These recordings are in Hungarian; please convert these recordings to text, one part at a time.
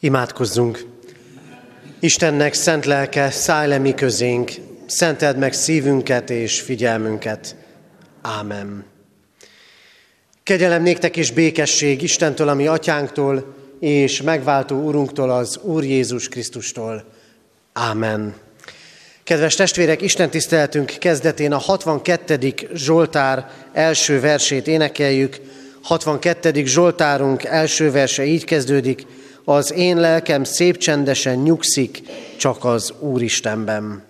Imádkozzunk! Istennek szent lelke, szállj le mi közénk, szenteld meg szívünket és figyelmünket. Ámen. Kegyelem néktek és békesség Istentől, a mi atyánktól, és megváltó Urunktól, az Úr Jézus Krisztustól. Ámen. Kedves testvérek, Isten tiszteletünk kezdetén a 62. Zsoltár első versét énekeljük. 62. Zsoltárunk első verse így kezdődik. Az én lelkem szép csendesen nyugszik, csak az Úr Istenben.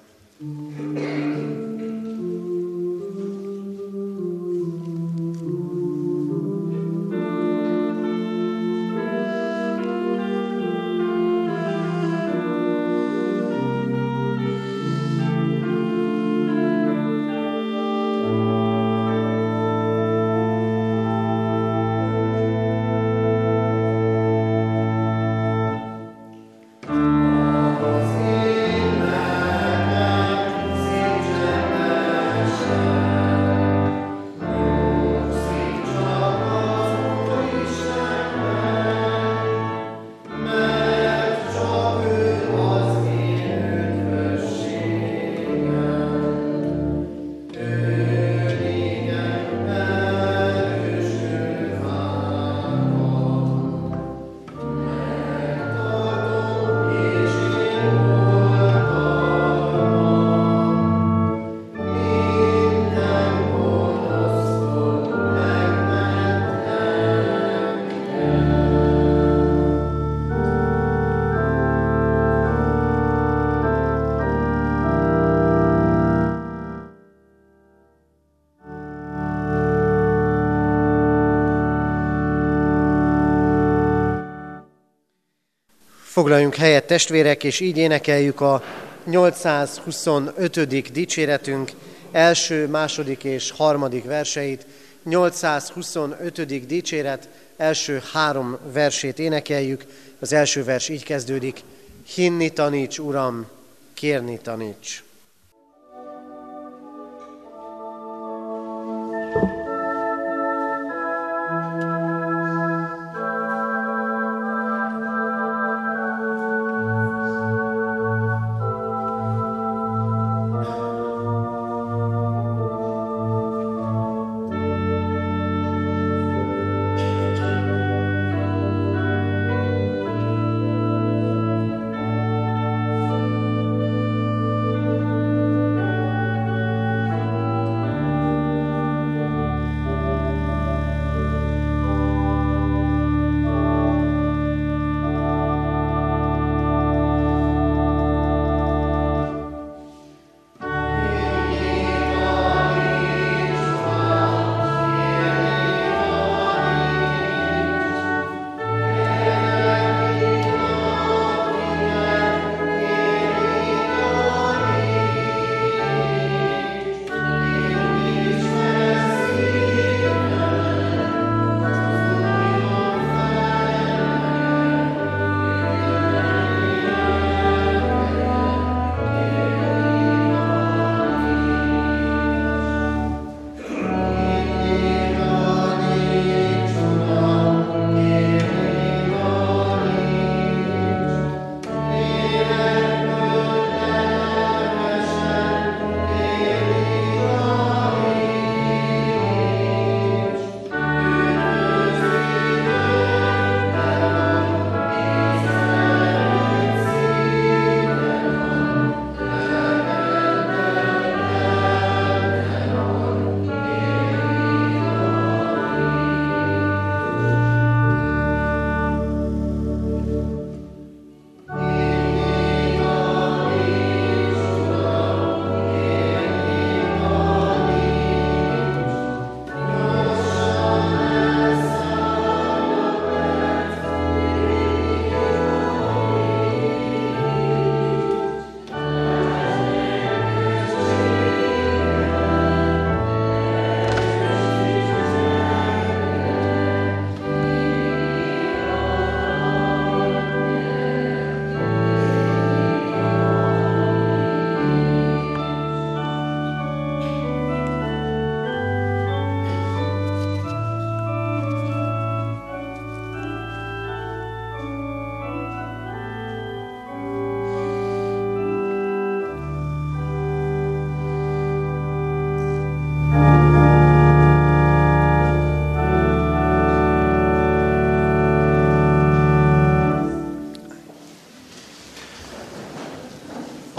Foglaljunk helyet, testvérek, és így énekeljük a 825. dicséretünk első, második és harmadik verseit. 825. dicséret első három versét énekeljük. Az első vers így kezdődik. Hinni taníts, Uram, kérni taníts.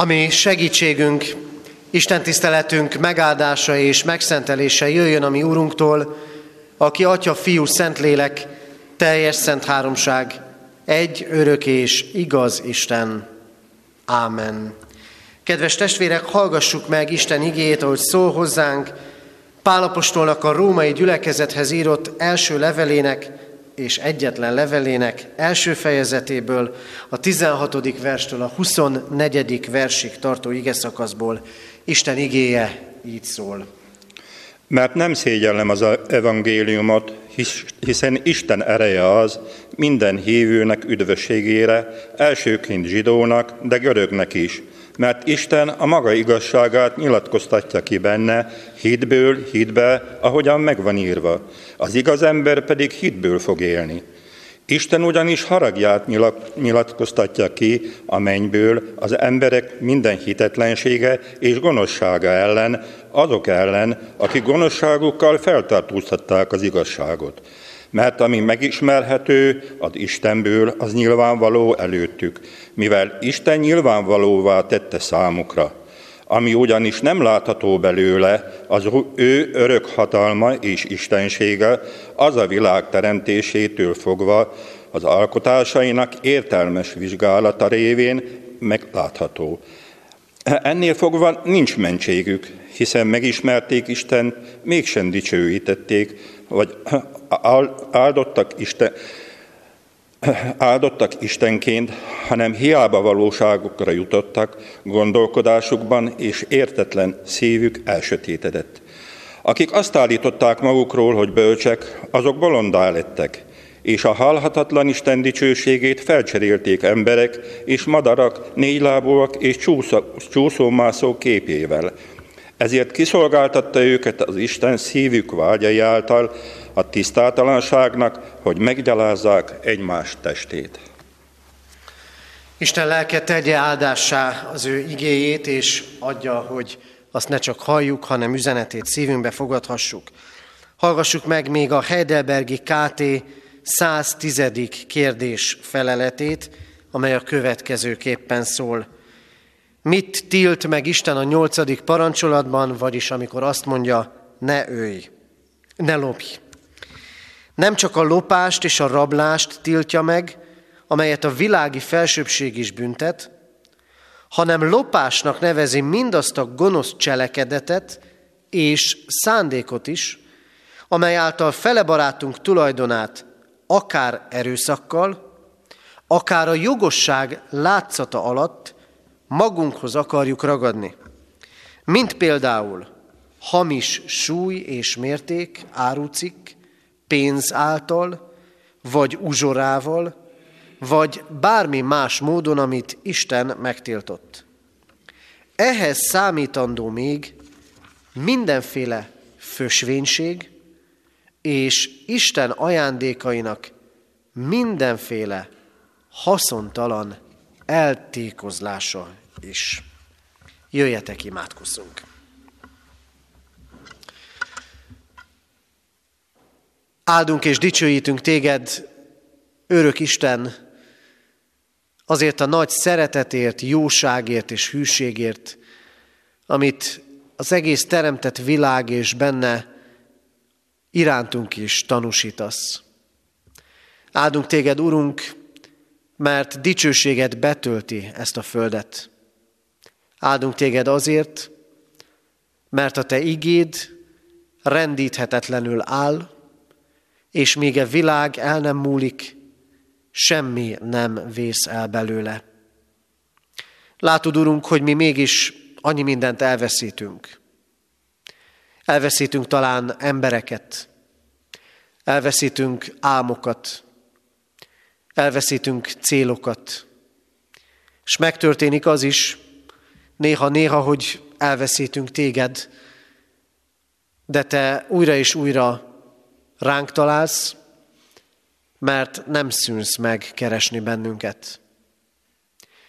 ami segítségünk, Isten tiszteletünk megáldása és megszentelése jöjjön a mi Úrunktól, aki Atya, Fiú, Szentlélek, teljes szent háromság, egy örök és igaz Isten. Ámen. Kedves testvérek, hallgassuk meg Isten igéjét, ahogy szól hozzánk, Pál apostolnak a római gyülekezethez írott első levelének és egyetlen levelének első fejezetéből, a 16. verstől a 24. versig tartó igeszakaszból. Isten igéje így szól. Mert nem szégyellem az evangéliumot, hiszen Isten ereje az minden hívőnek üdvösségére, elsőként zsidónak, de görögnek is. Mert Isten a maga igazságát nyilatkoztatja ki benne, hitből hitbe, ahogyan megvan írva. Az igaz ember pedig hitből fog élni. Isten ugyanis haragját nyilatkoztatja ki a mennyből az emberek minden hitetlensége és gonoszsága ellen, azok ellen, akik gonoszságukkal feltartóztatták az igazságot. Mert ami megismerhető az Istenből, az nyilvánvaló előttük, mivel Isten nyilvánvalóvá tette számukra. Ami ugyanis nem látható belőle, az ő örök hatalma és istensége, az a világ teremtésétől fogva az alkotásainak értelmes vizsgálata révén meglátható. Ennél fogva nincs mentségük, hiszen megismerték Istent, mégsem dicsőítették, vagy áldottak Istenként, hanem hiába valóságukra jutottak gondolkodásukban, és értetlen szívük elsötétedett. Akik azt állították magukról, hogy bölcsek, azok bolondá lettek, és a halhatatlan Isten dicsőségét felcserélték emberek és madarak, négylábúak és csúszómászó képével. Ezért kiszolgáltatta őket az Isten szívük vágyai által a tisztátalanságnak, hogy meggyalázzák egymás testét. Isten lelke tegye áldássá az ő igéjét, és adja, hogy azt ne csak halljuk, hanem üzenetét szívünkbe fogadhassuk. Hallgassuk meg még a Heidelbergi KT 110. kérdés feleletét, amely a következőképpen szól. Mit tilt meg Isten a 8. parancsolatban, vagyis amikor azt mondja, ne ölj, ne lopj. Nem csak a lopást és a rablást tiltja meg, amelyet a világi felsőbbség is büntet, hanem lopásnak nevezi mindazt a gonosz cselekedetet és szándékot is, amely által felebarátunk tulajdonát akár erőszakkal, akár a jogosság látszata alatt magunkhoz akarjuk ragadni, mint például hamis súly és mérték, árucikk, pénz által, vagy uzsorával, vagy bármi más módon, amit Isten megtiltott. Ehhez számítandó még mindenféle fösvénység és Isten ajándékainak mindenféle haszontalan eltékozlása is. Jöjjetek, imádkozzunk! Áldunk és dicsőítünk téged, örök Isten, azért a nagy szeretetért, jóságért és hűségért, amit az egész teremtett világ és benne irántunk is tanúsítasz. Áldunk téged, Urunk, mert dicsőséget betölti ezt a földet. Áldunk téged azért, mert a te igéd rendíthetetlenül áll, és míg a világ el nem múlik, semmi nem vész el belőle. Látod, Urunk, hogy mi mégis annyi mindent elveszítünk. Elveszítünk talán embereket, elveszítünk álmokat, elveszítünk célokat, és megtörténik az is, néha-néha, hogy elveszítünk téged, de te újra és újra ránk találsz, mert nem szűnsz meg keresni bennünket.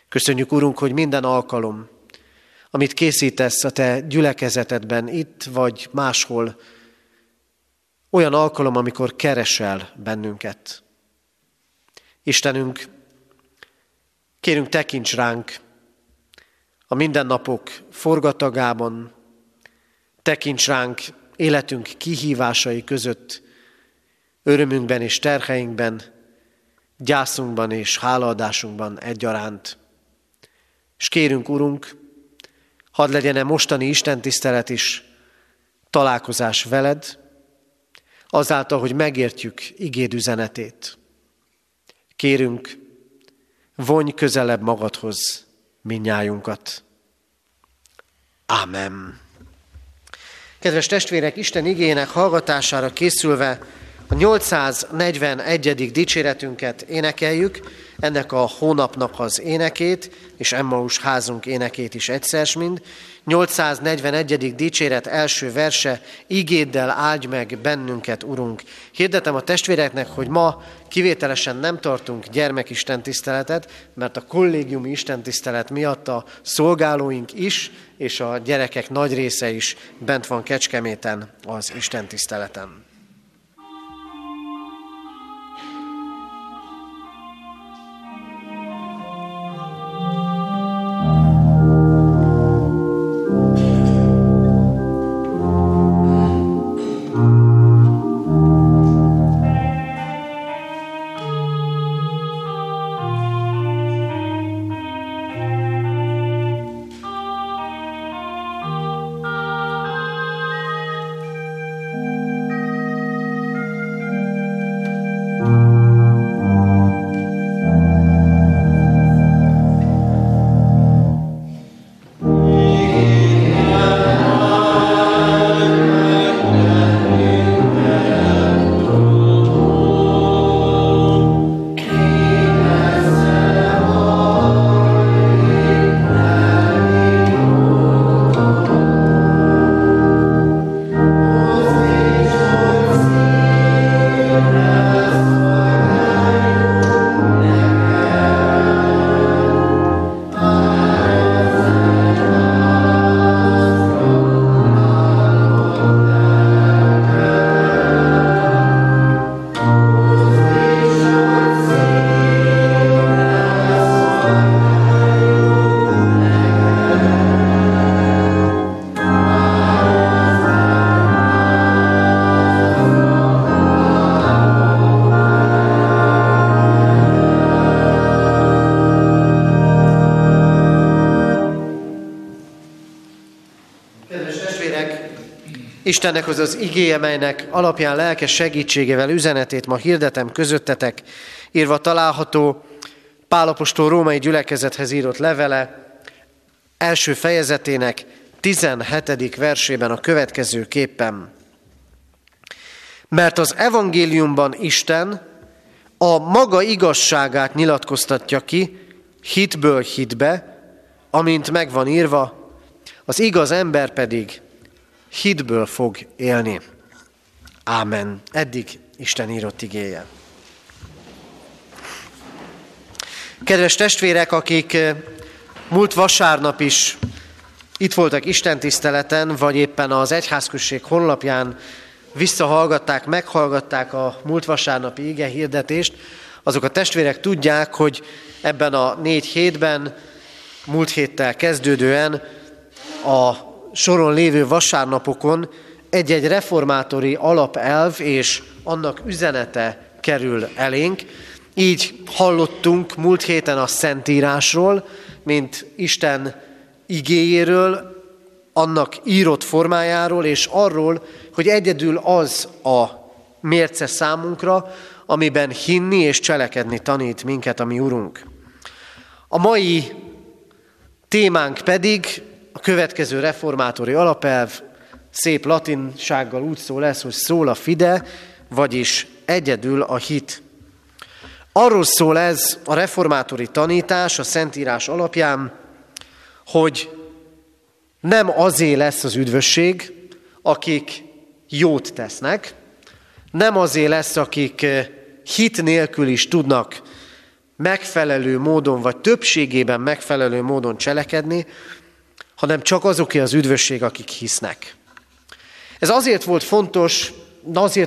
Köszönjük, Urunk, hogy minden alkalom, amit készítesz a te gyülekezetedben, itt vagy máshol, olyan alkalom, amikor keresel bennünket. Istenünk, kérünk, tekints ránk, a mindennapok forgatagában, tekints ránk életünk kihívásai között, örömünkben és terheinkben, gyászunkban és hálaadásunkban egyaránt. És kérünk, Urunk, hadd legyen a mostani istentisztelet is találkozás veled, azáltal, hogy megértjük igéd üzenetét. Kérünk, vonj közelebb magadhoz mindnyájunkat. Ámen. Kedves testvérek, Isten igének hallgatására készülve a 841. dicséretünket énekeljük, ennek a hónapnak az énekét, és Emmaus házunk énekét is egyszersmind. 841. dicséret első verse, igéddel áldj meg bennünket, Urunk. Hirdetem a testvéreknek, hogy ma kivételesen nem tartunk gyermekistentiszteletet, mert a kollégiumi istentisztelet miatt a szolgálóink is, és a gyerekek nagy része is bent van Kecskeméten az istentiszteleten. Istennek az igéje, melynek alapján lelkes segítségével üzenetét ma hirdetem közöttetek, írva található Pál apostol római gyülekezethez írott levele első fejezetének 17. versében a következő képpen. Mert az evangéliumban Isten a maga igazságát nyilatkoztatja ki, hitből hitbe, amint megvan írva, az igaz ember pedig hitből fog élni. Ámen. Eddig Isten írott igéje. Kedves testvérek, akik múlt vasárnap is itt voltak istentiszteleten, vagy éppen az egyházközség honlapján visszahallgatták, meghallgatták a múlt vasárnapi ige hirdetést, azok a testvérek tudják, hogy ebben a 4 hétben, múlt héttel kezdődően a soron lévő vasárnapokon egy-egy reformátori alapelv és annak üzenete kerül elénk. Így hallottunk múlt héten a Szentírásról, mint Isten igéjéről, annak írott formájáról, és arról, hogy egyedül az a mérce számunkra, amiben hinni és cselekedni tanít minket a mi Urunk. A mai témánk pedig a következő reformátori alapelv szép latinsággal úgy szól lesz, hogy Sola Fide, vagyis egyedül a hit. Arról szól ez a reformátori tanítás a Szentírás alapján, hogy nem azé lesz az üdvösség, akik jót tesznek, nem azé lesz, akik hit nélkül is tudnak megfelelő módon, vagy többségében megfelelő módon cselekedni, hanem csak azoké az üdvösség, akik hisznek. Ez azért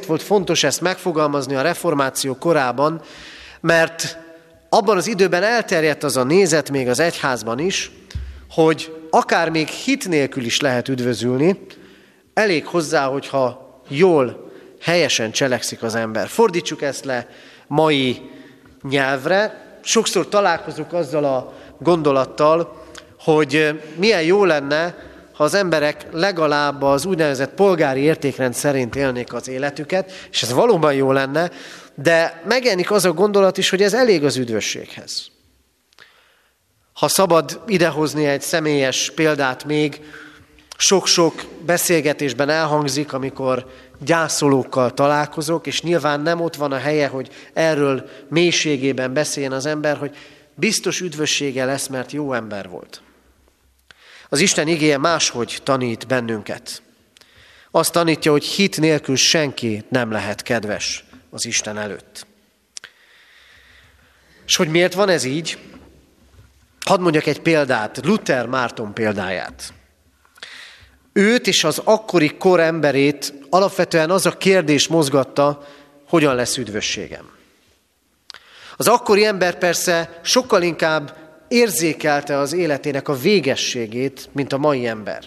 volt fontos ezt megfogalmazni a reformáció korában, mert abban az időben elterjedt az a nézet még az egyházban is, hogy akár még hit nélkül is lehet üdvözülni, elég hozzá, hogyha jól, helyesen cselekszik az ember. Fordítsuk ezt le mai nyelvre. Sokszor találkozunk azzal a gondolattal, hogy milyen jó lenne, ha az emberek legalább az úgynevezett polgári értékrend szerint élnék az életüket, és ez valóban jó lenne, de megjelenik az a gondolat is, hogy ez elég az üdvösséghez. Ha szabad idehozni egy személyes példát még, sok-sok beszélgetésben elhangzik, amikor gyászolókkal találkozok, és nyilván nem ott van a helye, hogy erről mélységében beszéljen az ember, hogy biztos üdvössége lesz, mert jó ember volt. Az Isten igéje máshogy tanít bennünket. Azt tanítja, hogy hit nélkül senki nem lehet kedves az Isten előtt. És hogy miért van ez így? Hadd mondjak egy példát, Luther Márton példáját. Őt és az akkori kor emberét alapvetően az a kérdés mozgatta, hogyan lesz üdvösségem. Az akkori ember persze sokkal inkább érzékelte az életének a végességét, mint a mai ember.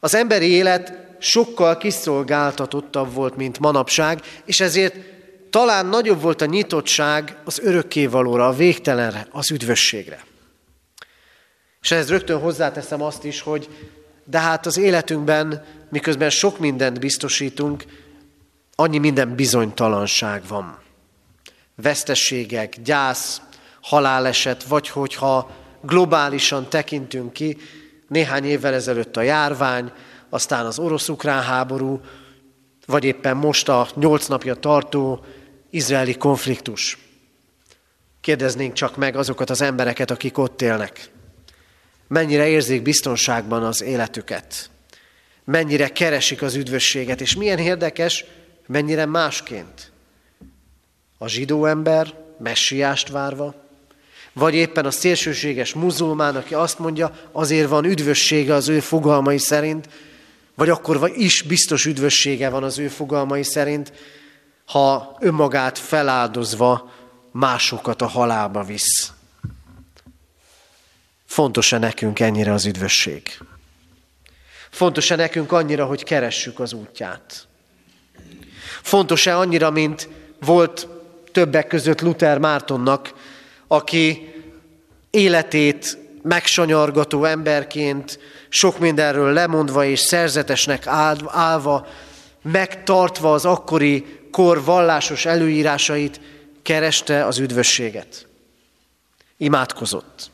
Az emberi élet sokkal kiszolgáltatottabb volt, mint manapság, és ezért talán nagyobb volt a nyitottság az örökkévalóra, a végtelenre, az üdvösségre. És ehhez rögtön hozzáteszem azt is, hogy de hát az életünkben, miközben sok mindent biztosítunk, annyi minden bizonytalanság van. Veszteségek, gyász, haláleset, vagy hogyha globálisan tekintünk ki, néhány évvel ezelőtt a járvány, aztán az orosz-ukrán háború, vagy éppen most a 8 napja tartó izraeli konfliktus. Kérdeznénk csak meg azokat az embereket, akik ott élnek. Mennyire érzik biztonságban az életüket? Mennyire keresik az üdvösséget? És milyen érdekes, mennyire másként. A zsidó ember messiást várva, vagy éppen a szélsőséges muzulmán, aki azt mondja, azért van üdvössége az ő fogalmai szerint, vagy akkor is biztos üdvössége van az ő fogalmai szerint, ha önmagát feláldozva másokat a halálba visz. Fontos-e nekünk ennyire az üdvösség? Fontos-e nekünk annyira, hogy keressük az útját? Fontos-e annyira, mint volt többek között Luther Mártonnak, aki életét megsanyargató emberként, sok mindenről lemondva és szerzetesnek állva, megtartva az akkori kor vallásos előírásait, kereste az üdvösséget. Imádkozott.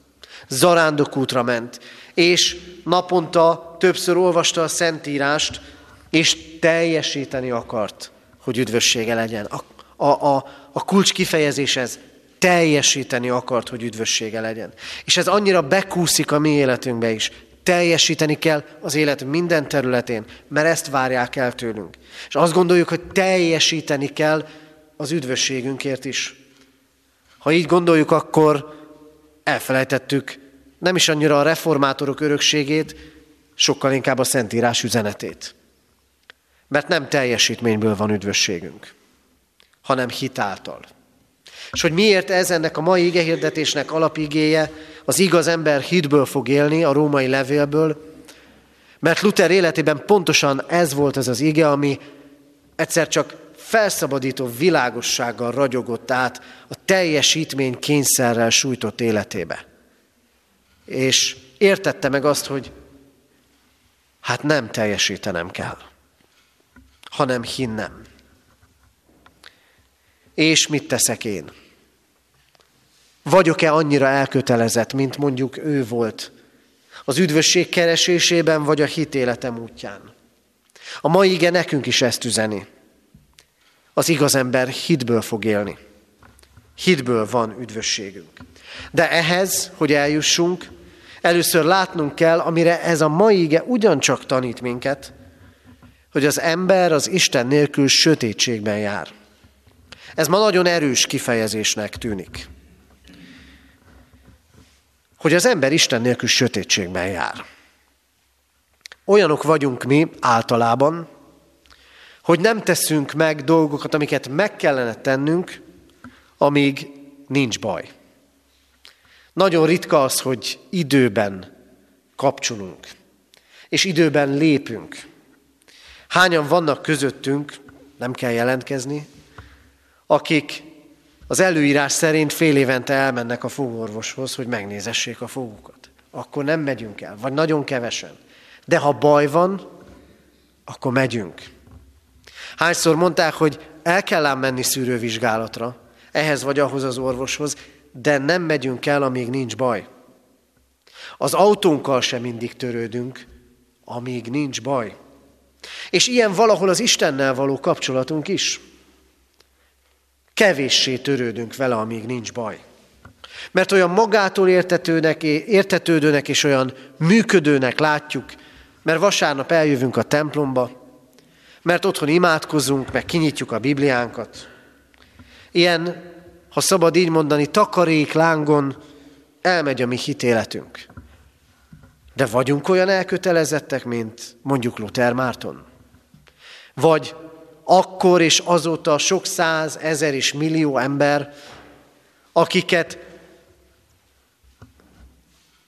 Zarándokútra ment, és naponta többször olvasta a Szentírást, és teljesíteni akart, hogy üdvössége legyen. A kulcs kifejezés ez, teljesíteni akart, hogy üdvössége legyen. És ez annyira bekúszik a mi életünkbe is. Teljesíteni kell az élet minden területén, mert ezt várják el tőlünk. És azt gondoljuk, hogy teljesíteni kell az üdvösségünkért is. Ha így gondoljuk, akkor elfelejtettük nem is annyira a reformátorok örökségét, sokkal inkább a Szentírás üzenetét. Mert nem teljesítményből van üdvösségünk, hanem hitáltal. És hogy miért ez ennek a mai igehirdetésnek alapigéje, az igaz ember hitből fog élni, a római levélből, mert Luther életében pontosan ez volt ez az ige, ami egyszer csak felszabadító világossággal ragyogott át a teljesítmény kényszerrel sújtott életébe. És értette meg azt, hogy hát nem teljesítenem kell, hanem hinnem. És mit teszek én? Vagyok-e annyira elkötelezett, mint mondjuk ő volt, az üdvösség keresésében vagy a hitéletem útján? A mai ige nekünk is ezt üzeni. Az igaz ember hitből fog élni. Hitből van üdvösségünk. De ehhez, hogy eljussunk, először látnunk kell, amire ez a mai ige ugyancsak tanít minket, hogy az ember az Isten nélkül sötétségben jár. Ez ma nagyon erős kifejezésnek tűnik. Hogy az ember Isten nélkül sötétségben jár. Olyanok vagyunk mi általában, hogy nem teszünk meg dolgokat, amiket meg kellene tennünk, amíg nincs baj. Nagyon ritka az, hogy időben kapcsolunk, és időben lépünk. Hányan vannak közöttünk, nem kell jelentkezni, akik az előírás szerint fél évente elmennek a fogorvoshoz, hogy megnézessék a fogukat. Akkor nem megyünk el, vagy nagyon kevesen. De ha baj van, akkor megyünk. Hányszor mondták, hogy el kell ám menni szűrővizsgálatra, ehhez vagy ahhoz az orvoshoz, de nem megyünk el, amíg nincs baj. Az autónkkal sem mindig törődünk, amíg nincs baj. És ilyen valahol az Istennel való kapcsolatunk is. Kevéssé törődünk vele, amíg nincs baj. Mert olyan magától értetődőnek és olyan működőnek látjuk, mert vasárnap eljövünk a templomba, mert otthon imádkozunk, meg kinyitjuk a Bibliánkat. Ilyen, ha szabad így mondani, takaréklángon elmegy a mi hitéletünk. De vagyunk olyan elkötelezettek, mint mondjuk Luther Márton? Vagy akkor és azóta sok száz, ezer és millió ember, akiket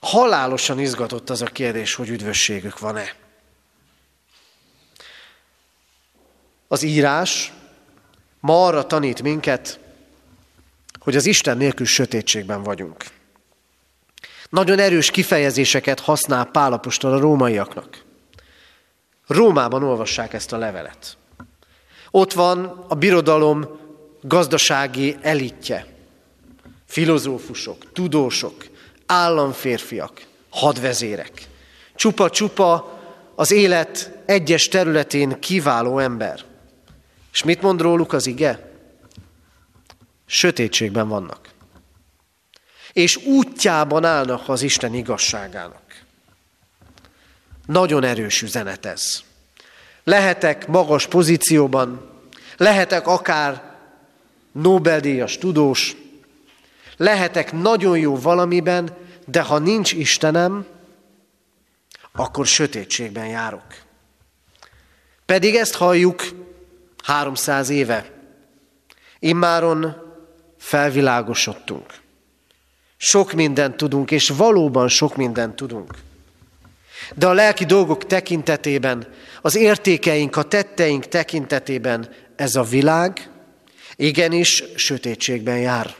halálosan izgatott az a kérdés, hogy üdvösségük van-e. Az írás ma arra tanít minket, hogy az Isten nélkül sötétségben vagyunk. Nagyon erős kifejezéseket használ Pál apostol a rómaiaknak. Rómában olvassák ezt a levelet. Ott van a birodalom gazdasági elitje. Filozófusok, tudósok, államférfiak, hadvezérek. Csupa-csupa az élet egyes területén kiváló ember. És mit mond róluk az ige? Sötétségben vannak. És útjában állnak az Isten igazságának. Nagyon erős üzenet ez. Lehetek magas pozícióban, lehetek akár Nobel-díjas tudós, lehetek nagyon jó valamiben, de ha nincs Istenem, akkor sötétségben járok. Pedig ezt halljuk 300 éve. Immáron felvilágosodtunk. Sok mindent tudunk, és valóban sok mindent tudunk. De a lelki dolgok tekintetében, az értékeink, a tetteink tekintetében ez a világ igenis sötétségben jár.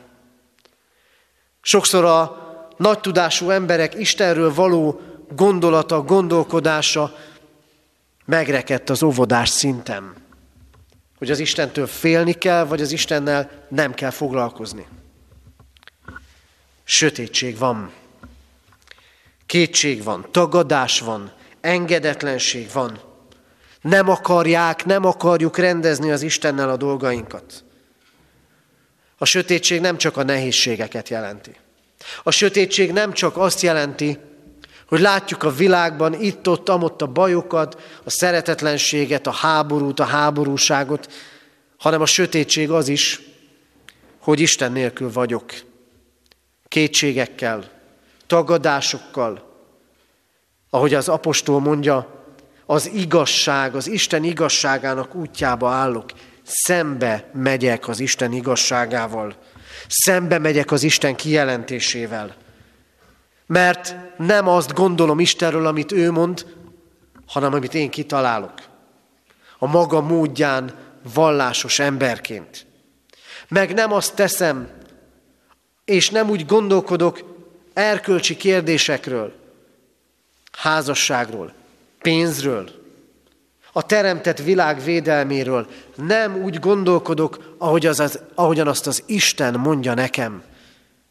Sokszor a nagy tudású emberek Istenről való gondolata, gondolkodása megrekedt az óvodás szinten. Hogy az Istentől félni kell, vagy az Istennel nem kell foglalkozni. Sötétség van. Kétség van, tagadás van, engedetlenség van. Nem akarják, nem akarjuk rendezni az Istennel a dolgainkat. A sötétség nem csak a nehézségeket jelenti. A sötétség nem csak azt jelenti, hogy látjuk a világban itt-ott, amott a bajokat, a szeretetlenséget, a háborút, a háborúságot, hanem a sötétség az is, hogy Isten nélkül vagyok. Kétségekkel, tagadásokkal, ahogy az apostol mondja, az igazság, az Isten igazságának útjába állok, szembe megyek az Isten igazságával, szembe megyek az Isten kijelentésével, mert nem azt gondolom Istenről, amit ő mond, hanem amit én kitalálok, a maga módján vallásos emberként. Meg nem azt teszem, és nem úgy gondolkodok erkölcsi kérdésekről, házasságról, pénzről, a teremtett világ védelméről. Nem úgy gondolkodok, ahogyan azt az Isten mondja nekem,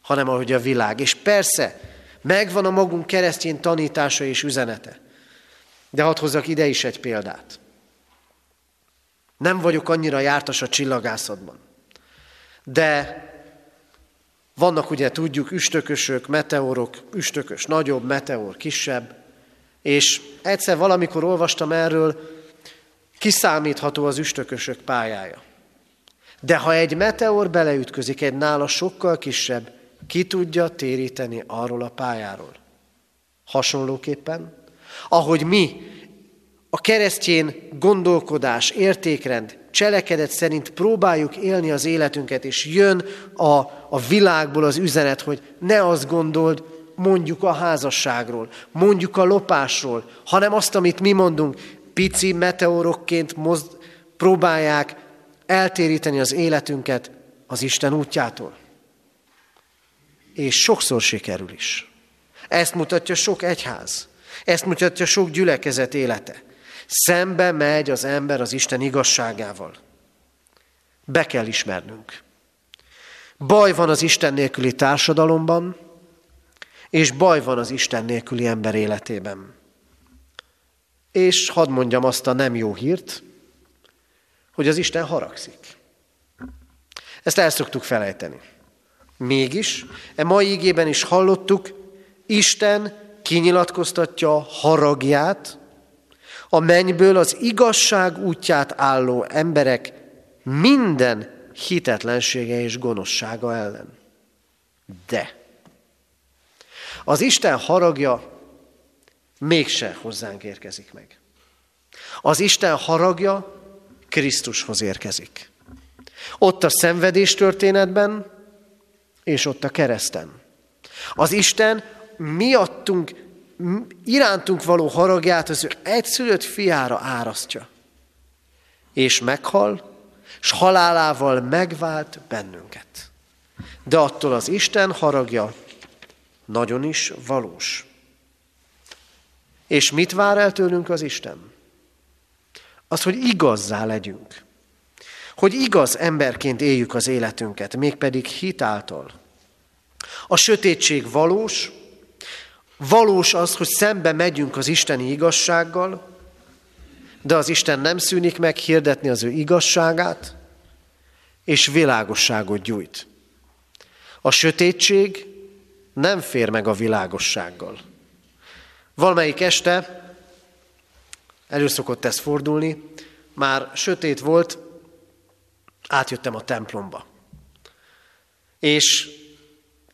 hanem ahogy a világ. És persze, megvan a magunk keresztény tanítása és üzenete. De hadd hozzak ide is egy példát. Nem vagyok annyira jártas a csillagászatban. De vannak, ugye tudjuk, üstökösök, meteorok, üstökös nagyobb, meteor kisebb, és egyszer valamikor olvastam erről, kiszámítható az üstökösök pályája. De ha egy meteor beleütközik egy nála sokkal kisebb, ki tudja téríteni arról a pályáról. Hasonlóképpen, ahogy mi a keresztjén gondolkodás, értékrend, cselekedet szerint próbáljuk élni az életünket, és jön a világból az üzenet, hogy ne azt gondold, mondjuk a házasságról, mondjuk a lopásról, hanem azt, amit mi mondunk, pici meteorokként próbálják eltéríteni az életünket az Isten útjától. És sokszor sikerül is. Ezt mutatja sok egyház, ezt mutatja sok gyülekezet élete. Szembe megy az ember az Isten igazságával. Be kell ismernünk. Baj van az Isten nélküli társadalomban, és baj van az Isten nélküli ember életében. És hadd mondjam azt a nem jó hírt, hogy az Isten haragszik. Ezt el szoktuk felejteni. Mégis, e mai igében is hallottuk, Isten kinyilatkoztatja haragját, a mennyből az igazság útját álló emberek minden hitetlensége és gonoszsága ellen. De az Isten haragja mégse hozzánk érkezik meg. Az Isten haragja Krisztushoz érkezik. Ott a szenvedés történetben, és ott a kereszten. Az Isten miattunk, irántunk való haragját az ő egyszülött fiára árasztja. És meghal, s halálával megvált bennünket. De attól az Isten haragja nagyon is valós. És mit vár el tőlünk az Isten? Az, hogy igazzá legyünk. Hogy igaz emberként éljük az életünket, mégpedig hit által. A sötétség valós, valós az, hogy szembe megyünk az isteni igazsággal, de az Isten nem szűnik meg hirdetni az ő igazságát, és világosságot gyújt. A sötétség nem fér meg a világossággal. Valamelyik este, elő szokott ez fordulni, már sötét volt, átjöttem a templomba. És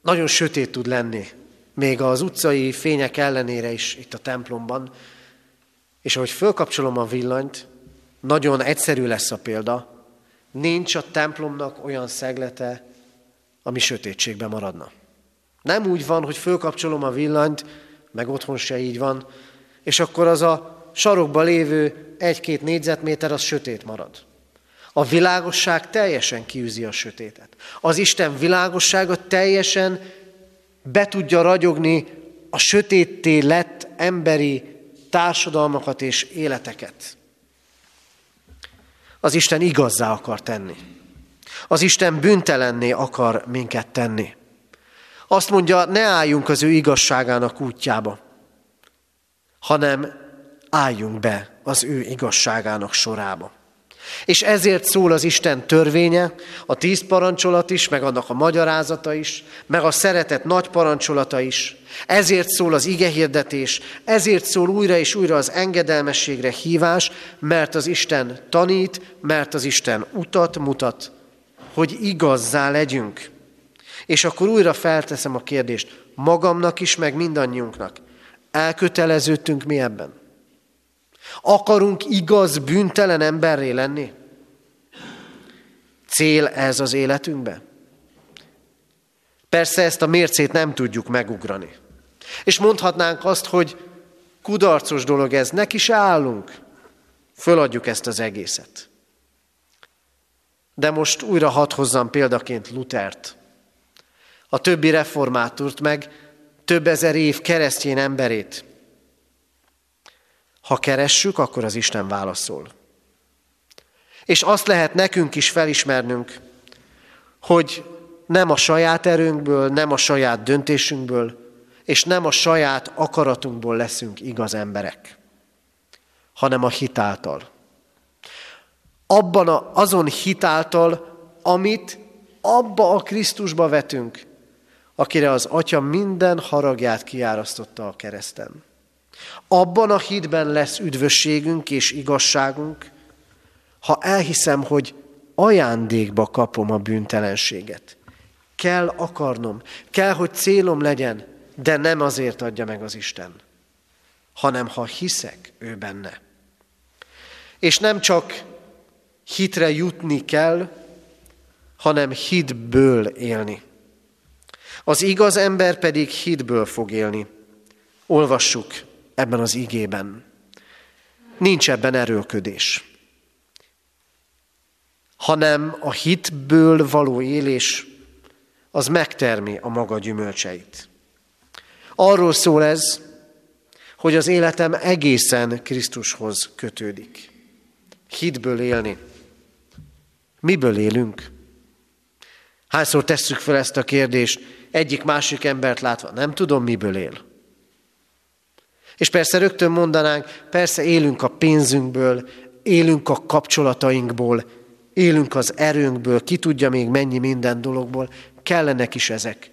nagyon sötét tud lenni, még az utcai fények ellenére is itt a templomban. És ahogy fölkapcsolom a villanyt, nagyon egyszerű lesz a példa, nincs a templomnak olyan szeglete, ami sötétségben maradna. Nem úgy van, hogy fölkapcsolom a villanyt, meg otthon se így van, és akkor az a sarokba lévő 1-2 négyzetméter az sötét marad. A világosság teljesen kiűzi a sötétet. Az Isten világossága teljesen be tudja ragyogni a sötétté lett emberi társadalmakat és életeket. Az Isten igazzá akar tenni. Az Isten bűntelenné akar minket tenni. Azt mondja, ne álljunk az ő igazságának útjába, hanem álljunk be az ő igazságának sorába. És ezért szól az Isten törvénye, a 10 parancsolat is, meg annak a magyarázata is, meg a szeretet nagy parancsolata is. Ezért szól az igehirdetés, ezért szól újra és újra az engedelmességre hívás, mert az Isten tanít, mert az Isten utat mutat, hogy igazzá legyünk. És akkor újra felteszem a kérdést magamnak is, meg mindannyiunknak. Elköteleződtünk mi ebben? Akarunk igaz, bűntelen emberré lenni? Cél ez az életünkbe? Persze ezt a mércét nem tudjuk megugrani. És mondhatnánk azt, hogy kudarcos dolog ez, neki se állunk. Föladjuk ezt az egészet. De most újra hadd hozzam példaként Lutert. A többi reformátort meg több ezer év keresztény emberét. Ha keressük, akkor az Isten válaszol. És azt lehet nekünk is felismernünk, hogy nem a saját erőnkből, nem a saját döntésünkből, és nem a saját akaratunkból leszünk igaz emberek, hanem a hit által. Azon hit által, amit abba a Krisztusba vetünk, akire az Atya minden haragját kiárasztotta a kereszten. Abban a hitben lesz üdvösségünk és igazságunk, ha elhiszem, hogy ajándékba kapom a bűntelenséget. Kell akarnom, kell, hogy célom legyen, de nem azért adja meg az Isten, hanem ha hiszek ő benne. És nem csak hitre jutni kell, hanem hitből élni. Az igaz ember pedig hitből fog élni. Olvassuk ebben az igében. Nincs ebben erőlködés, hanem a hitből való élés az megtermi a maga gyümölcseit. Arról szól ez, hogy az életem egészen Krisztushoz kötődik. Hitből élni. Miből élünk? Hányszor tesszük fel ezt a kérdést, egyik-másik embert látva, nem tudom, miből él. És persze rögtön mondanánk, persze élünk a pénzünkből, élünk a kapcsolatainkból, élünk az erőnkből, ki tudja még mennyi minden dologból, kellenek is ezek.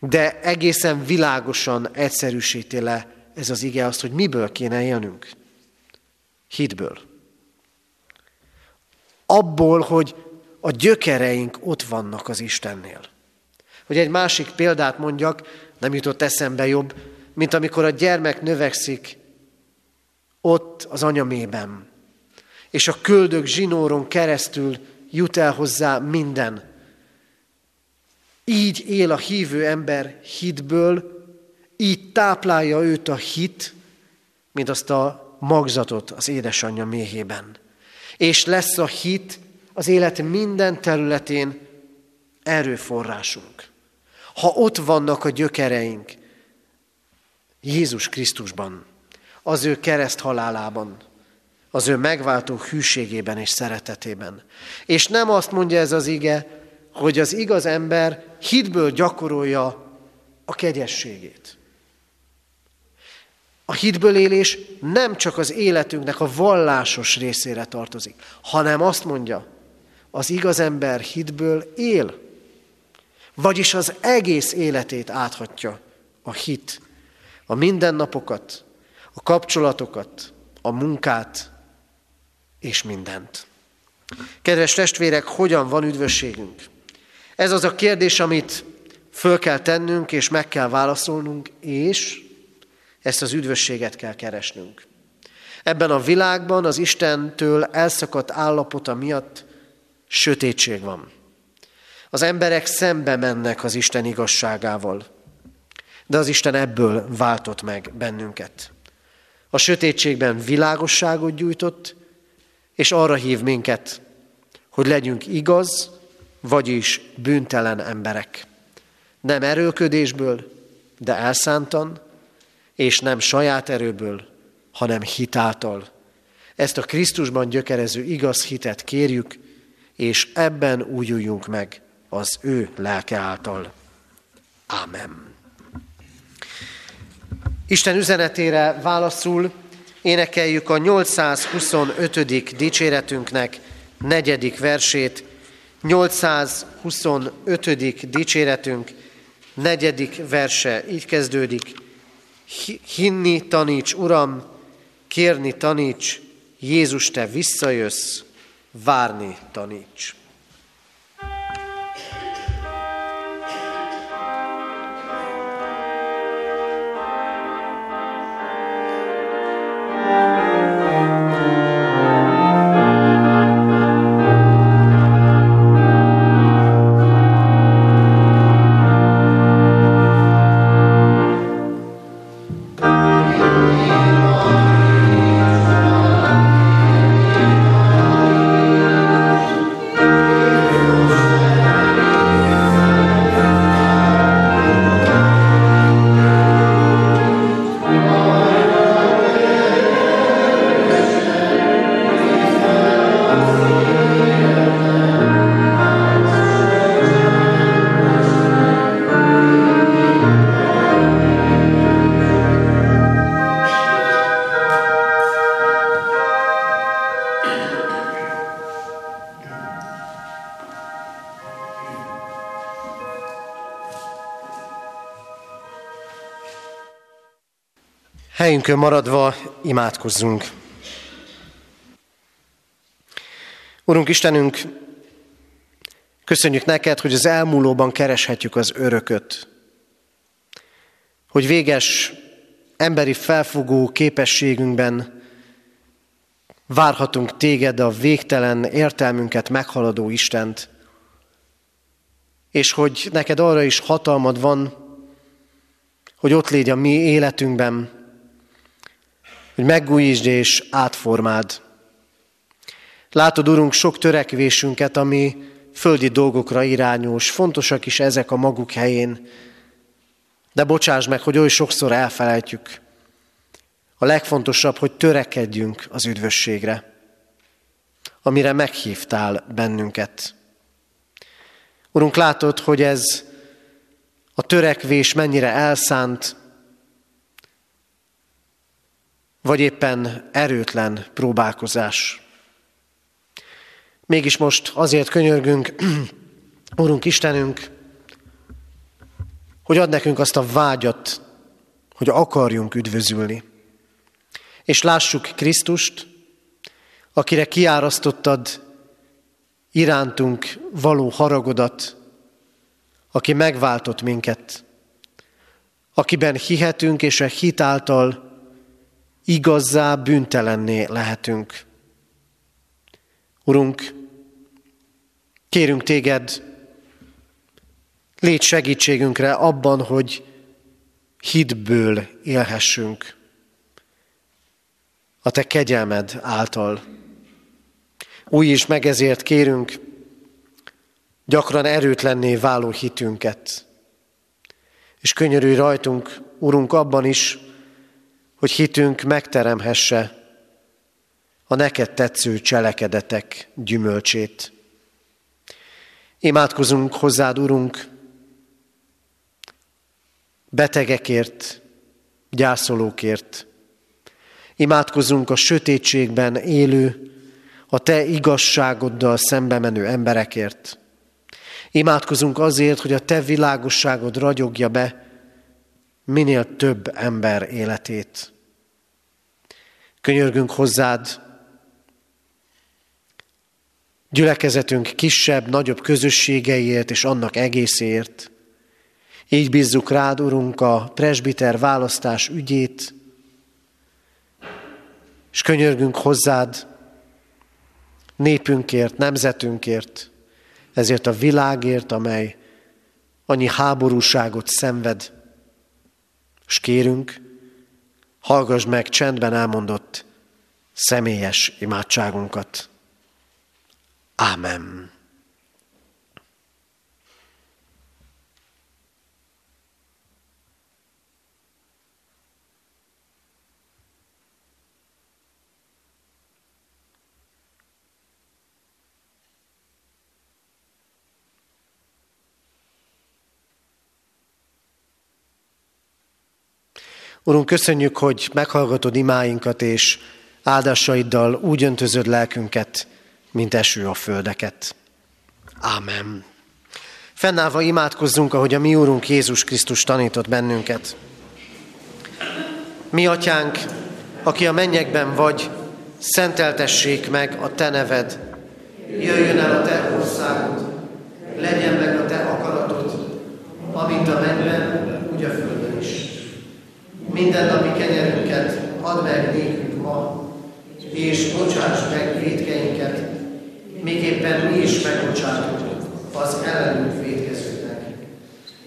De egészen világosan egyszerűsíti le ez az ige azt, hogy miből kéne élnünk. Hitből. Abból, hogy a gyökereink ott vannak az Istennél. Hogy egy másik példát mondjak, nem jutott eszembe jobb, mint amikor a gyermek növekszik ott az anyamében, és a köldök zsinóron keresztül jut el hozzá minden. Így él a hívő ember hitből, így táplálja őt a hit, mint azt a magzatot az édesanyja méhében. És lesz a hit az élet minden területén erőforrásunk. Ha ott vannak a gyökereink, Jézus Krisztusban, az ő kereszthalálában, az ő megváltó hűségében és szeretetében. És nem azt mondja ez az ige, hogy az igaz ember hitből gyakorolja a kegyességét. A hitből élés nem csak az életünknek a vallásos részére tartozik, hanem azt mondja, az igaz ember hitből él, vagyis az egész életét áthatja a hit. A mindennapokat, a kapcsolatokat, a munkát és mindent. Kedves testvérek, hogyan van üdvösségünk? Ez az a kérdés, amit föl kell tennünk és meg kell válaszolnunk, és ezt az üdvösséget kell keresnünk. Ebben a világban az Istentől elszakadt állapota miatt sötétség van. Az emberek szembe mennek az Isten igazságával, de az Isten ebből váltott meg bennünket. A sötétségben világosságot gyújtott, és arra hív minket, hogy legyünk igaz, vagyis bűntelen emberek. Nem erőlködésből, de elszántan, és nem saját erőből, hanem hitáltal. Ezt a Krisztusban gyökerező igaz hitet kérjük, és ebben újuljunk meg az ő lelke által. Ámen. Isten üzenetére válaszul énekeljük a 825. dicséretünknek 4. versét. 825. dicséretünk 4. verse így kezdődik. Hinni taníts, Uram, kérni taníts, Jézus, te visszajössz, várni taníts. Helyünkön maradva imádkozzunk. Urunk Istenünk, köszönjük neked, hogy az elmúlóban kereshetjük az örököt. Hogy véges emberi felfogó képességünkben várhatunk téged, a végtelen értelmünket meghaladó Istent, és hogy neked arra is hatalmad van, hogy ott légy a mi életünkben, hogy megújítsd és átformáld. Látod, Urunk, sok törekvésünket, ami földi dolgokra irányul, és fontosak is ezek a maguk helyén, de bocsáss meg, hogy oly sokszor elfelejtjük. A legfontosabb, hogy törekedjünk az üdvösségre, amire meghívtál bennünket. Urunk, látod, hogy ez a törekvés mennyire elszánt, vagy éppen erőtlen próbálkozás. Mégis most azért könyörgünk, Urunk Istenünk, hogy add nekünk azt a vágyat, hogy akarjunk üdvözülni. És lássuk Krisztust, akire kiárasztottad irántunk való haragodat, aki megváltott minket, akiben hihetünk, és a hit által igazzá bűntelenné lehetünk. Urunk, kérünk téged, légy segítségünkre abban, hogy hitből élhessünk a te kegyelmed által. Újítsd meg ezért, kérünk, gyakran erőtlenné váló hitünket. És könyörülj rajtunk, Urunk, abban is, hogy hitünk megteremhesse a neked tetsző cselekedetek gyümölcsét. Imádkozunk hozzád, Urunk, betegekért, gyászolókért. Imádkozunk a sötétségben élő, a te igazságoddal szembe menő emberekért. Imádkozunk azért, hogy a te világosságod ragyogja be minél több ember életét. Könyörgünk hozzád, gyülekezetünk kisebb, nagyobb közösségeiért és annak egészért. Így bízzuk rád, Urunk, a presbiter választás ügyét, és könyörgünk hozzád népünkért, nemzetünkért, ezért a világért, amely annyi háborúságot szenved, és kérünk, hallgass meg csendben elmondott személyes imádságunkat. Ámen. Urunk, köszönjük, hogy meghallgatod imáinkat, és áldásaiddal úgy öntözöd lelkünket, mint eső a földeket. Ámen. Fennállva imádkozzunk, ahogy a mi Úrunk Jézus Krisztus tanított bennünket. Mi Atyánk, aki a mennyekben vagy, szenteltessék meg a te neved. Jöjjön el a te országod, legyen meg a te akaratod, amint a mennyben, úgy a földön is. Mindennapi kenyerünket add meg nékünk ma, és bocsáss meg vétkeinket, miképpen mi is megbocsátunk az ellenünk vétkezőknek.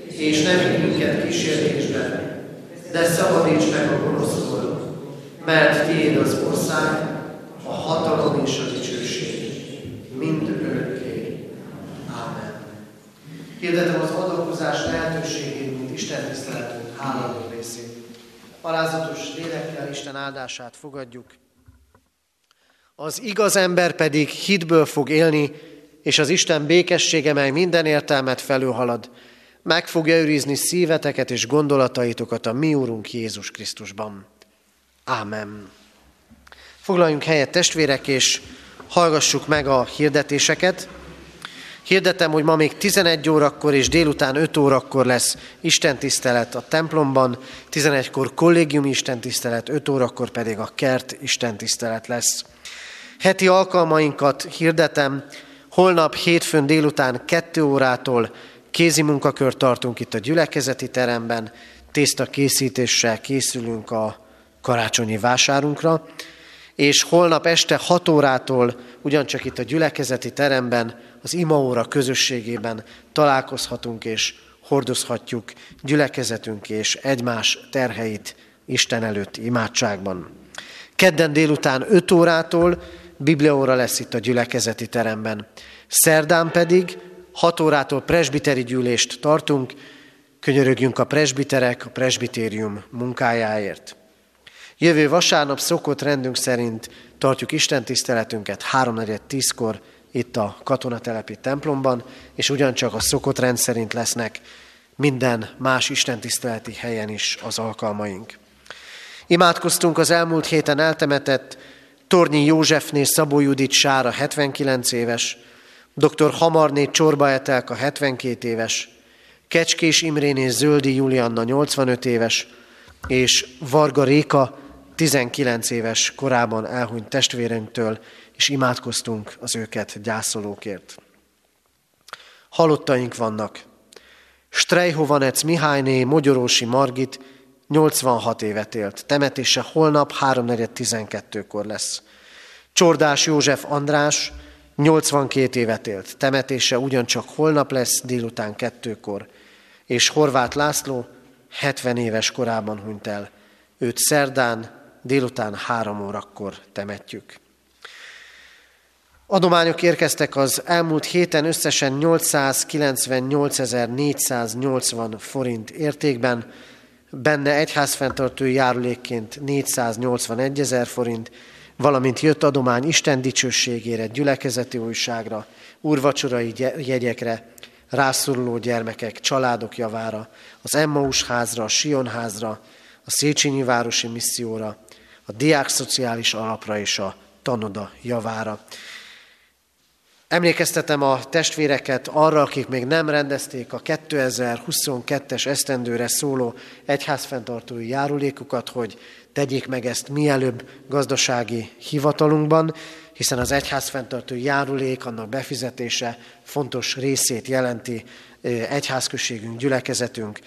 És ne vigy minket kísértésbe, de szabadíts meg a gonosztól, mert tiéd az ország, a hatalom és a dicsőség, mind örökké. Ámen. Hirdetem az adakozás lehetőségét, mint Isten tiszteletünk háladó részét. Alázatos lélekkel Isten áldását fogadjuk. Az igaz ember pedig hitből fog élni, és az Isten békessége, mely minden értelmet felülhalad, meg fogja őrizni szíveteket és gondolataitokat a mi Úrunk Jézus Krisztusban. Ámen. Foglaljunk helyet, testvérek, és hallgassuk meg a hirdetéseket. Hirdetem, hogy ma még 11 órakor és délután 5 órakor lesz istentisztelet a templomban, 11-kor kollégiumi istentisztelet, 5 órakor pedig a kert istentisztelet lesz. Heti alkalmainkat hirdetem, holnap hétfőn délután 2 órától kézi munkakört tartunk itt a gyülekezeti teremben, tésztakészítéssel készülünk a karácsonyi vásárunkra, és holnap este 6 órától ugyancsak itt a gyülekezeti teremben, az imaóra közösségében találkozhatunk és hordozhatjuk gyülekezetünk és egymás terheit Isten előtt imádságban. Kedden délután 5 órától bibliaóra lesz itt a gyülekezeti teremben. Szerdán pedig 6 órától presbiteri gyűlést tartunk, könyörögjünk a presbiterek, a presbitérium munkájáért. Jövő vasárnap szokott rendünk szerint tartjuk istentiszteletünket 3:45-kor itt a katonatelepi templomban, és ugyancsak a szokott rend szerint lesznek minden más istentiszteleti helyen is az alkalmaink. Imádkoztunk az elmúlt héten eltemetett Tornyi Józsefné Szabó Judit Sára 79 éves, dr. Hamarné Csorba Etelka 72 éves, Kecskés Imréné Zöldi Julianna 85 éves, és Varga Réka 19 éves korában elhunyt testvérünktől, és imádkoztunk az őket gyászolókért. Halottaink vannak. Strejhovanec Mihályné Mogyorósi Margit 86 évet élt. Temetése holnap 3:12-kor lesz. Csordás József András 82 évet élt. Temetése ugyancsak holnap lesz, délután 2-kor. És Horváth László 70 éves korában hunyt el. Őt szerdán, délután 3 órakor temetjük. Adományok érkeztek az elmúlt héten összesen 898.480 forint értékben, benne egyházfenntartói járulékként 481.000 forint, valamint jött adomány Isten dicsőségére, gyülekezeti újságra, úrvacsorai jegyekre, rászoruló gyermekek, családok javára, az Emmaus házra, a Sion házra, a Széchenyi városi misszióra, a diákszociális alapra és a tanoda javára. Emlékeztetem a testvéreket arra, akik még nem rendezték a 2022-es esztendőre szóló egyházfenntartói járulékukat, hogy tegyék meg ezt mielőbb gazdasági hivatalunkban, hiszen az egyházfenntartói járulék, annak befizetése fontos részét jelenti egyházközségünk, gyülekezetünk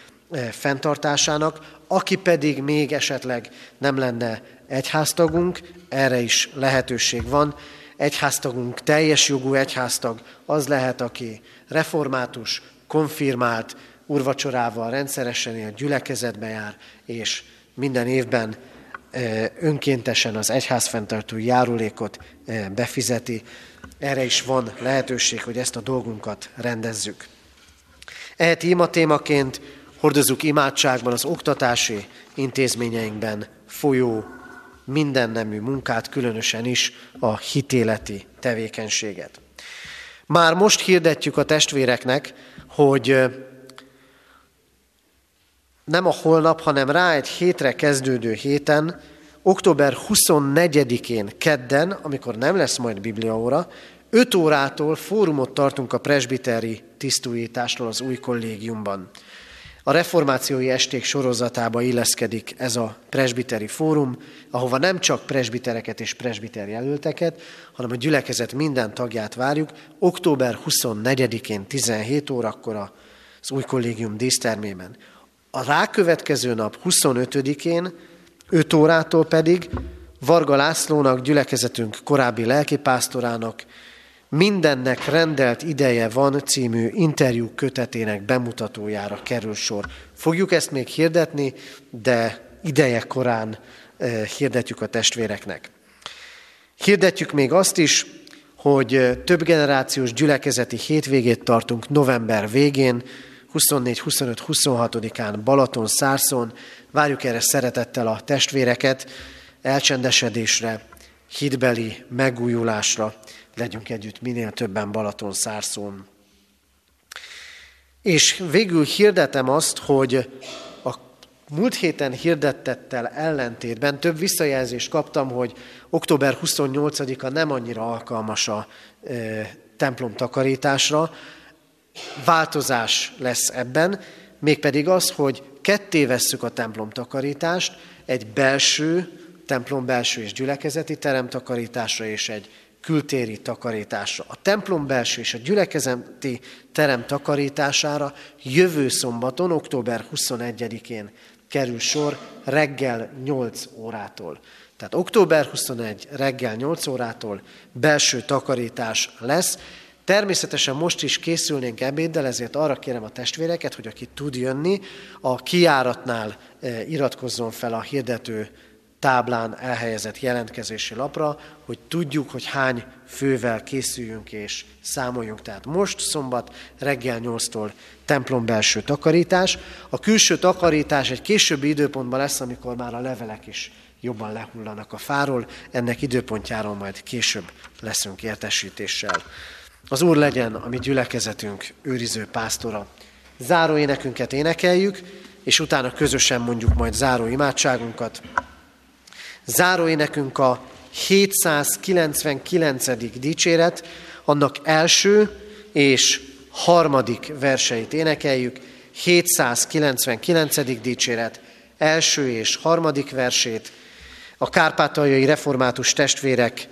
fenntartásának. Aki pedig még esetleg nem lenne egyháztagunk, erre is lehetőség van. Egyháztagunk, teljes jogú egyháztag az lehet, aki református, konfirmált, úrvacsorával rendszeresen él, gyülekezetbe jár, és minden évben önkéntesen az egyházfenntartói járulékot befizeti. Erre is van lehetőség, hogy ezt a dolgunkat rendezzük. Eheti imatémaként hordozzuk imádságban az oktatási intézményeinkben folyó minden nemű munkát, különösen is a hitéleti tevékenységet. Már most hirdetjük a testvéreknek, hogy nem a holnap, hanem rá egy hétre kezdődő héten, október 24-én, kedden, amikor nem lesz majd bibliaóra, 5 órától fórumot tartunk a presbiteri tisztújításról az új kollégiumban. A reformációi esték sorozatába illeszkedik ez a presbiteri fórum, ahova nem csak presbitereket és presbiterjelölteket, hanem a gyülekezet minden tagját várjuk. Október 24-én 17 órakor az új kollégium dísztermében. A rákövetkező nap 25-én 5 órától pedig Varga Lászlónak, gyülekezetünk korábbi lelkipásztorának, Mindennek rendelt ideje van című interjú kötetének bemutatójára kerül sor. Fogjuk ezt még hirdetni, de ideje korán hirdetjük a testvéreknek. Hirdetjük még azt is, hogy több generációs gyülekezeti hétvégét tartunk november végén, 24-25-26-án Balaton-Szárszón. Várjuk erre szeretettel a testvéreket, elcsendesedésre, hitbeli megújulásra. Legyünk együtt minél többen Balaton-Szárszón. És végül hirdetem azt, hogy a múlt héten hirdettettel ellentétben több visszajelzést kaptam, hogy október 28-a nem annyira alkalmas a templom takarításra. Változás lesz ebben, mégpedig az, hogy ketté vesszük a templom takarítást, egy belső, templom belső és gyülekezeti terem takarításra, és egy kültéri takarításra. A templom belső és a gyülekezeti terem takarítására jövő szombaton, október 21-én kerül sor reggel 8 órától. Tehát október 21 reggel 8 órától belső takarítás lesz. Természetesen most is készülnénk ebéddel, ezért arra kérem a testvéreket, hogy aki tud jönni, a kijáratnál iratkozzon fel a hirdető táblán elhelyezett jelentkezési lapra, hogy tudjuk, hogy hány fővel készüljünk és számoljunk. Tehát most szombat reggel 8-tól templom belső takarítás. A külső takarítás egy későbbi időpontban lesz, amikor már a levelek is jobban lehullanak a fáról. Ennek időpontjáról majd később leszünk értesítéssel. Az Úr legyen a mi gyülekezetünk őriző pásztora. Záró énekünket énekeljük, és utána közösen mondjuk majd záró imádságunkat. Záró énekünk a 799. dicséret, annak első és harmadik verseit énekeljük. 799. dicséret első és harmadik versét. A kárpátaljai református testvérek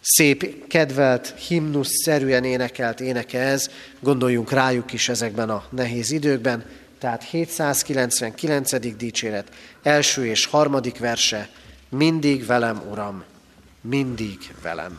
szép, kedvelt, himnuszszerűen énekelt éneke ez. Gondoljunk rájuk is ezekben a nehéz időkben. Tehát 799. dicséret első és harmadik verse. Mindig velem, Uram, mindig velem.